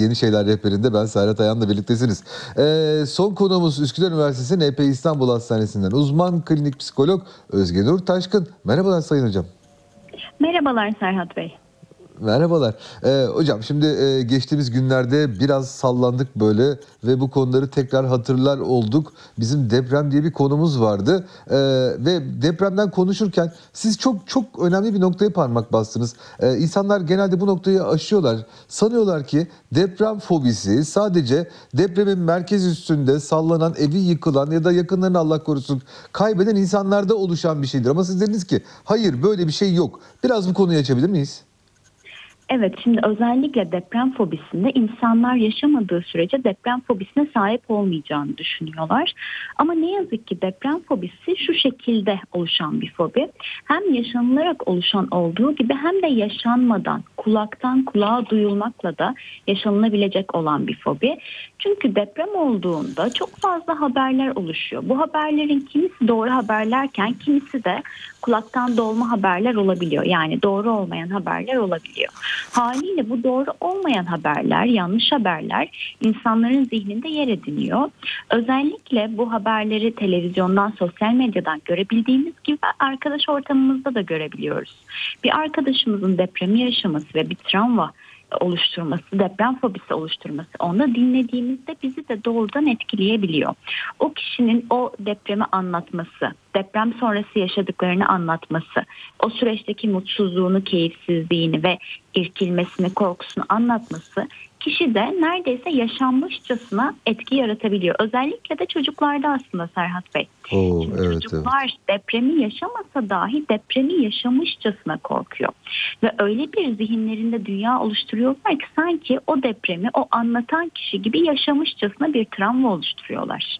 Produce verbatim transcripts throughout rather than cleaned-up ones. Yeni Şeyler Rehberi'nde ben Serhat Ayan'la birliktesiniz. Ee, son konuğumuz Üsküdar Üniversitesi N P İstanbul Hastanesi'nden uzman klinik psikolog Özge Nur Taşkın. Merhabalar Sayın Hocam. Merhabalar Serhat Bey. Merhabalar. Ee, hocam şimdi e, geçtiğimiz günlerde biraz sallandık böyle ve bu konuları tekrar hatırlar olduk. Bizim deprem diye bir konumuz vardı ee, ve depremden konuşurken siz çok çok önemli bir noktaya parmak bastınız. Ee, insanlar genelde bu noktayı aşıyorlar. Sanıyorlar ki deprem fobisi sadece depremin merkez üstünde sallanan, evi yıkılan ya da yakınlarını Allah korusun kaybeden insanlarda oluşan bir şeydir. Ama siz dediniz ki hayır, böyle bir şey yok. Biraz bu konuyu açabilir miyiz? Evet, şimdi özellikle deprem fobisinde insanlar yaşamadığı sürece deprem fobisine sahip olmayacağını düşünüyorlar. Ama ne yazık ki deprem fobisi şu şekilde oluşan bir fobi. Hem yaşanılarak oluşan olduğu gibi hem de yaşanmadan, kulaktan kulağa duyulmakla da yaşanılabilecek olan bir fobi. Çünkü deprem olduğunda çok fazla haberler oluşuyor. Bu haberlerin kimisi doğru haberlerken kimisi de kulaktan dolma haberler olabiliyor. Yani doğru olmayan haberler olabiliyor. Haliyle bu doğru olmayan haberler, yanlış haberler insanların zihninde yer ediniyor. Özellikle bu haberleri televizyondan, sosyal medyadan görebildiğimiz gibi arkadaş ortamımızda da görebiliyoruz. Bir arkadaşımızın depremi yaşaması ve bir travma oluşturması, deprem fobisi oluşturması onu dinlediğimizde bizi de doğrudan etkileyebiliyor. O kişinin o depremi anlatması, deprem sonrası yaşadıklarını anlatması, o süreçteki mutsuzluğunu, keyifsizliğini ve irkilmesini, korkusunu anlatması kişide neredeyse yaşanmışçasına etki yaratabiliyor. Özellikle de çocuklarda aslında Serhat Bey. Oo, Şimdi evet, çocuklar evet. depremi yaşamasa dahi depremi yaşamışçasına korkuyor. Ve öyle bir zihinlerinde dünya oluşturuyorlar ki sanki o depremi o anlatan kişi gibi yaşamışçasına bir travma oluşturuyorlar.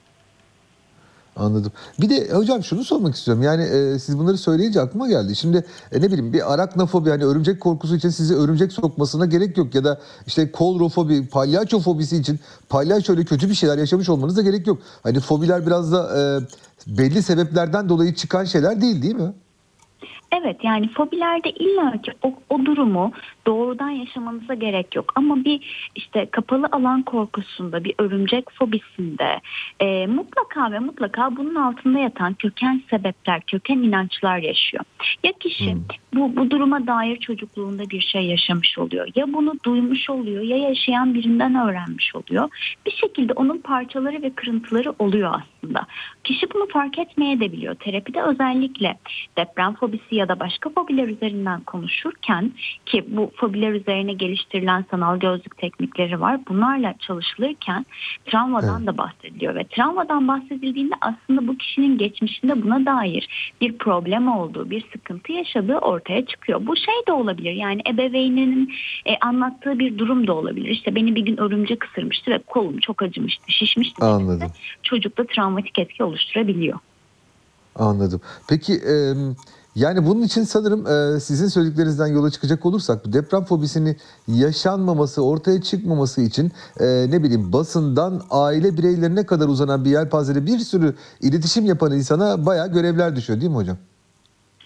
Anladım. Bir de hocam şunu sormak istiyorum. Yani e, siz bunları söyleyince aklıma geldi. Şimdi e, ne bileyim bir araknofobi, yani örümcek korkusu için sizi örümcek sokmasına gerek yok. Ya da işte kolrofobi, palyaço fobisi için palyaço öyle kötü bir şeyler yaşamış olmanıza gerek yok. Hani fobiler biraz da e, belli sebeplerden dolayı çıkan şeyler değil değil mi? Evet, yani fobilerde illa ki o, o durumu doğrudan yaşamanıza gerek yok. Ama bir işte kapalı alan korkusunda, bir örümcek fobisinde e, mutlaka ve mutlaka bunun altında yatan köken sebepler, köken inançlar yaşıyor. Ya kişi hmm. bu, bu duruma dair çocukluğunda bir şey yaşamış oluyor. Ya bunu duymuş oluyor ya yaşayan birinden öğrenmiş oluyor. Bir şekilde onun parçaları ve kırıntıları oluyor aslında. Kişi bunu fark etmeye de biliyor. Terapide özellikle deprem fobisi ya da başka fobiler üzerinden konuşurken, ki bu fobiler üzerine geliştirilen sanal gözlük teknikleri var. Bunlarla çalışılırken travmadan evet. da bahsediliyor ve travmadan bahsedildiğinde aslında bu kişinin geçmişinde buna dair bir problem olduğu, bir sıkıntı yaşadığı ortaya çıkıyor. Bu şey de olabilir, yani ebeveyninin e, anlattığı bir durum da olabilir. İşte beni bir gün örümcek ısırmıştı ve kolum çok acımıştı, şişmişti. Anladım. Çocukta travmatik etki oluşturabiliyor. Anladım. Peki e yani bunun için sanırım e, sizin söylediklerinizden yola çıkacak olursak deprem fobisini yaşanmaması, ortaya çıkmaması için e, ne bileyim basından aile bireylerine kadar uzanan bir yelpazede bir sürü iletişim yapan insana bayağı görevler düşüyor değil mi hocam?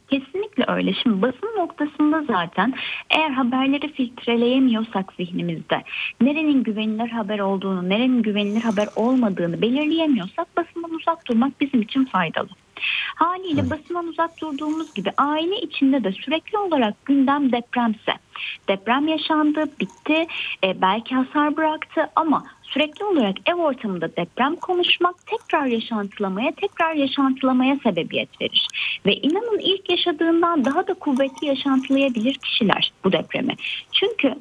Kesinlikle öyle. Şimdi basın noktasında zaten eğer haberleri filtreleyemiyorsak zihnimizde, nerenin güvenilir haber olduğunu, nerenin güvenilir haber olmadığını belirleyemiyorsak basından uzak durmak bizim için faydalı. Haliyle evet. basından uzak durduğumuz gibi aile içinde de sürekli olarak gündem depremse, deprem yaşandı, bitti, e, belki hasar bıraktı, ama sürekli olarak ev ortamında deprem konuşmak tekrar yaşantılamaya, tekrar yaşantılamaya sebebiyet verir. Ve inanın ilk yaşadığından daha da kuvvetli yaşantılayabilir kişiler bu depremi. Çünkü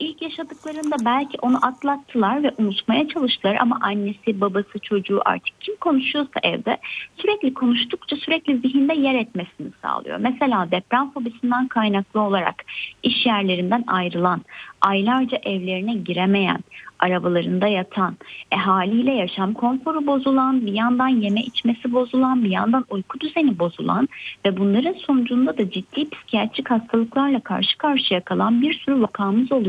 İlk yaşadıklarında belki onu atlattılar ve unutmaya çalıştılar, ama annesi, babası, çocuğu, artık kim konuşuyorsa evde sürekli konuştukça sürekli zihinde yer etmesini sağlıyor. Mesela deprem fobisinden kaynaklı olarak iş yerlerinden ayrılan, aylarca evlerine giremeyen, arabalarında yatan, e, haliyle yaşam konforu bozulan, bir yandan yeme içmesi bozulan, bir yandan uyku düzeni bozulan ve bunların sonucunda da ciddi psikiyatrik hastalıklarla karşı karşıya kalan bir sürü vakamız oluyor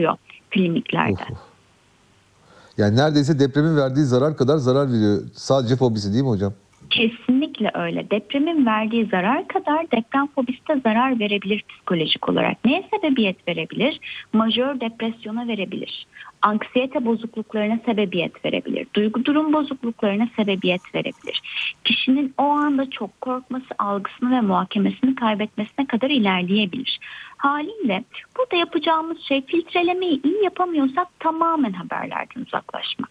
kliniklerde. Of. Yani neredeyse depremin verdiği zarar kadar zarar veriyor sadece fobisi değil mi hocam? Kesinlikle. kesinlikle öyle. Depremin verdiği zarar kadar deprem fobisi de zarar verebilir psikolojik olarak. Neye sebebiyet verebilir? Majör depresyona verebilir. Anksiyete bozukluklarına sebebiyet verebilir. Duygu durum bozukluklarına sebebiyet verebilir. Kişinin o anda çok korkması, algısını ve muhakemesini kaybetmesine kadar ilerleyebilir. Haliyle burada yapacağımız şey filtrelemeyi iyi yapamıyorsak tamamen haberlerden uzaklaşmak.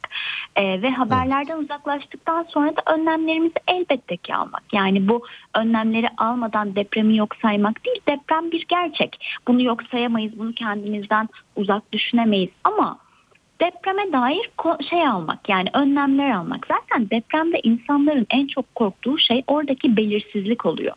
Ee, ve haberlerden evet. uzaklaştıktan sonra da önlemlerimizi elbette ki almak. Yani bu önlemleri almadan depremi yok saymak değil, deprem bir gerçek. Bunu yok sayamayız, bunu kendimizden uzak düşünemeyiz ama depreme dair şey almak, yani önlemler almak. Zaten depremde insanların en çok korktuğu şey oradaki belirsizlik oluyor.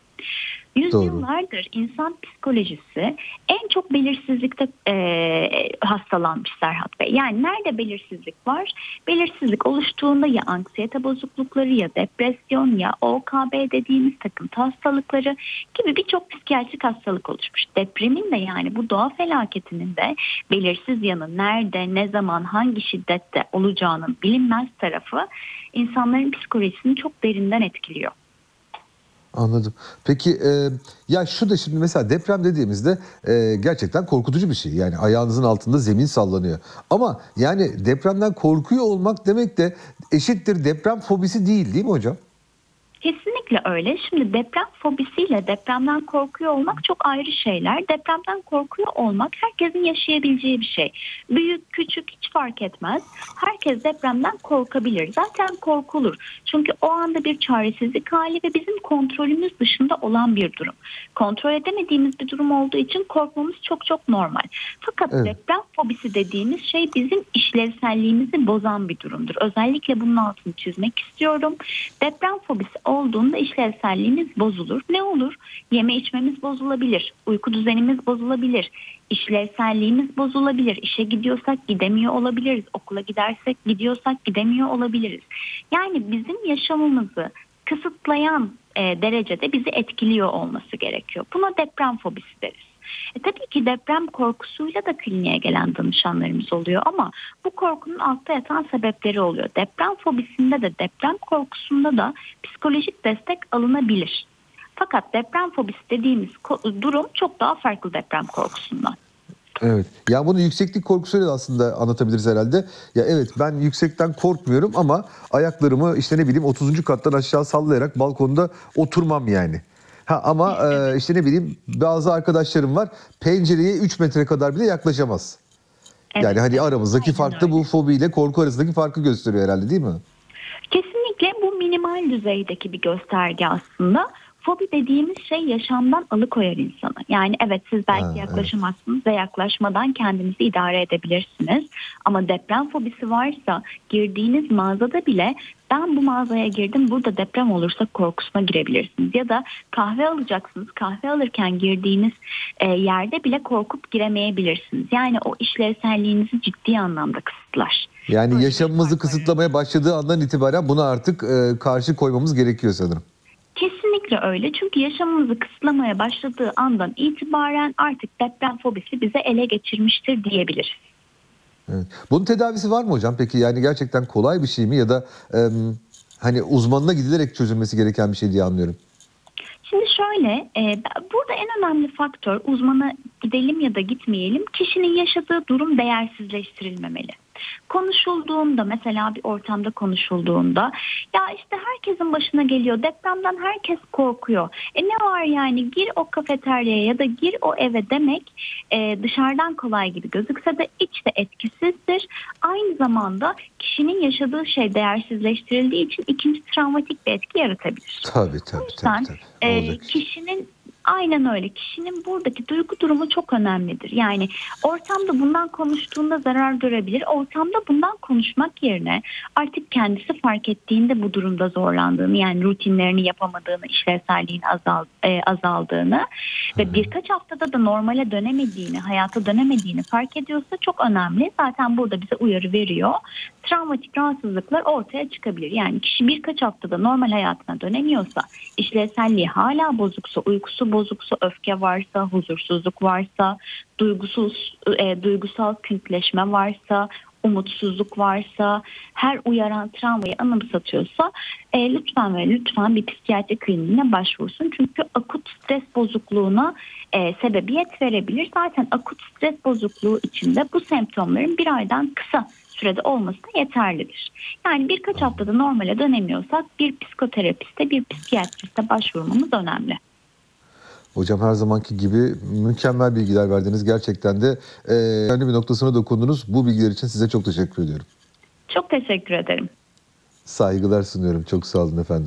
Yüzyıllardır insan psikolojisi en çok belirsizlikte e, hastalanmış Serhat Bey. Yani nerede belirsizlik var? Belirsizlik oluştuğunda ya anksiyete bozuklukları ya depresyon ya O K B dediğimiz takıntı hastalıkları gibi birçok psikiyatrik hastalık oluşmuş. Depremin de yani bu doğa felaketinin de belirsiz yanı, nerede, ne zaman, hangi şiddette olacağının bilinmez tarafı insanların psikolojisini çok derinden etkiliyor. Anladım. Peki e, ya şu da şimdi mesela deprem dediğimizde e, gerçekten korkutucu bir şey. Yani ayağınızın altında zemin sallanıyor. Ama yani depremden korkuyor olmak demek de eşittir deprem fobisi değil, değil mi hocam? Kesinlikle öyle. Şimdi deprem fobisiyle depremden korkuyor olmak çok ayrı şeyler. Depremden korkuyor olmak herkesin yaşayabileceği bir şey. Büyük, küçük hiç fark etmez. Herkes depremden korkabilir. Zaten korkulur. Çünkü o anda bir çaresizlik hali ve bizim kontrolümüz dışında olan bir durum. Kontrol edemediğimiz bir durum olduğu için korkmamız çok çok normal. Fakat evet. deprem fobisi dediğimiz şey bizim işlevselliğimizi bozan bir durumdur. Özellikle bunun altını çizmek istiyorum. Deprem fobisi olduğunda işlevselliğimiz bozulur. Ne olur? Yeme içmemiz bozulabilir, uyku düzenimiz bozulabilir, işlevselliğimiz bozulabilir, işe gidiyorsak gidemiyor olabiliriz, okula gidersek gidiyorsak gidemiyor olabiliriz. Yani bizim yaşamımızı kısıtlayan e, derecede bizi etkiliyor olması gerekiyor. Buna deprem fobisi deriz. E, tabii ki deprem korkusuyla da kliniğe gelen danışanlarımız oluyor ama bu korkunun altta yatan sebepleri oluyor. Deprem fobisinde de deprem korkusunda da psikolojik destek alınabilir. Fakat deprem fobisi dediğimiz durum çok daha farklı deprem korkusundan. Evet. Ya bunu yükseklik korkusuyla aslında anlatabiliriz herhalde. Ya evet, ben yüksekten korkmuyorum ama ayaklarımı işte ne bileyim otuzuncu kattan aşağı sallayarak balkonda oturmam yani. Ha ama e, işte ne bileyim bazı arkadaşlarım var, pencereye üç metre kadar bile yaklaşamaz. Evet, yani hani aramızdaki fark da bu fobiyle korku arasındaki farkı gösteriyor herhalde, değil mi? Kesinlikle bu minimal düzeydeki bir gösterge aslında. Fobi dediğimiz şey yaşamdan alıkoyar insanı. Yani evet siz belki ha, yaklaşamazsınız evet. ve yaklaşmadan kendinizi idare edebilirsiniz. Ama deprem fobisi varsa girdiğiniz mağazada bile ben bu mağazaya girdim burada deprem olursa korkusuna girebilirsiniz. Ya da kahve alacaksınız, kahve alırken girdiğiniz e, yerde bile korkup giremeyebilirsiniz. Yani o işlevselliğinizi ciddi anlamda kısıtlar. Yani o yaşamımızı şey kısıtlamaya başladığı andan itibaren buna artık e, karşı koymamız gerekiyor sanırım. Kesinlikle öyle, çünkü yaşamımızı kısıtlamaya başladığı andan itibaren artık deprem fobisi bize ele geçirmiştir diyebiliriz. Evet. Bunun tedavisi var mı hocam peki? Yani gerçekten kolay bir şey mi ya da e, hani uzmanına gidilerek çözülmesi gereken bir şey diye anlıyorum. Şimdi şöyle, e, burada en önemli faktör uzmana gidelim ya da gitmeyelim, kişinin yaşadığı durum değersizleştirilmemeli. Konuşulduğunda mesela bir ortamda konuşulduğunda ya işte herkesin başına geliyor, depremden herkes korkuyor. E ne var yani, gir o kafeteryaya ya da gir o eve demek e, dışarıdan kolay gibi gözükse de içte etkisizdir. Aynı zamanda kişinin yaşadığı şey değersizleştirildiği için ikinci travmatik bir etki yaratabilir. Tabii tabii. O yüzden tabii, tabii. E, kişinin Aynen öyle. Kişinin buradaki duygu durumu çok önemlidir. Yani ortamda bundan konuştuğunda zarar görebilir. Ortamda bundan konuşmak yerine artık kendisi fark ettiğinde bu durumda zorlandığını, yani rutinlerini yapamadığını, işlevselliğin azal, e, azaldığını ve birkaç haftada da normale dönemediğini, hayata dönemediğini fark ediyorsa çok önemli. Zaten burada bize uyarı veriyor. Travmatik rahatsızlıklar ortaya çıkabilir. Yani kişi birkaç haftada normal hayatına dönemiyorsa, işlevselliği hala bozuksa, uykusu bozuksa, öfke varsa, huzursuzluk varsa, duygusuz, e, duygusal kütleşme varsa, umutsuzluk varsa, her uyaran travmayı anımsatıyorsa e, lütfen ve lütfen bir psikiyatri kliniğine başvursun. Çünkü akut stres bozukluğuna e, sebebiyet verebilir. Zaten akut stres bozukluğu içinde bu semptomların bir aydan kısa sürede olması da yeterlidir. Yani birkaç haftada normale dönemiyorsak bir psikoterapiste, bir psikiyatriste başvurmamız önemli. Hocam her zamanki gibi mükemmel bilgiler verdiniz. Gerçekten de e, önemli bir noktasına dokundunuz. Bu bilgiler için size çok teşekkür ediyorum. Çok teşekkür ederim. Saygılar sunuyorum. Çok sağ olun efendim.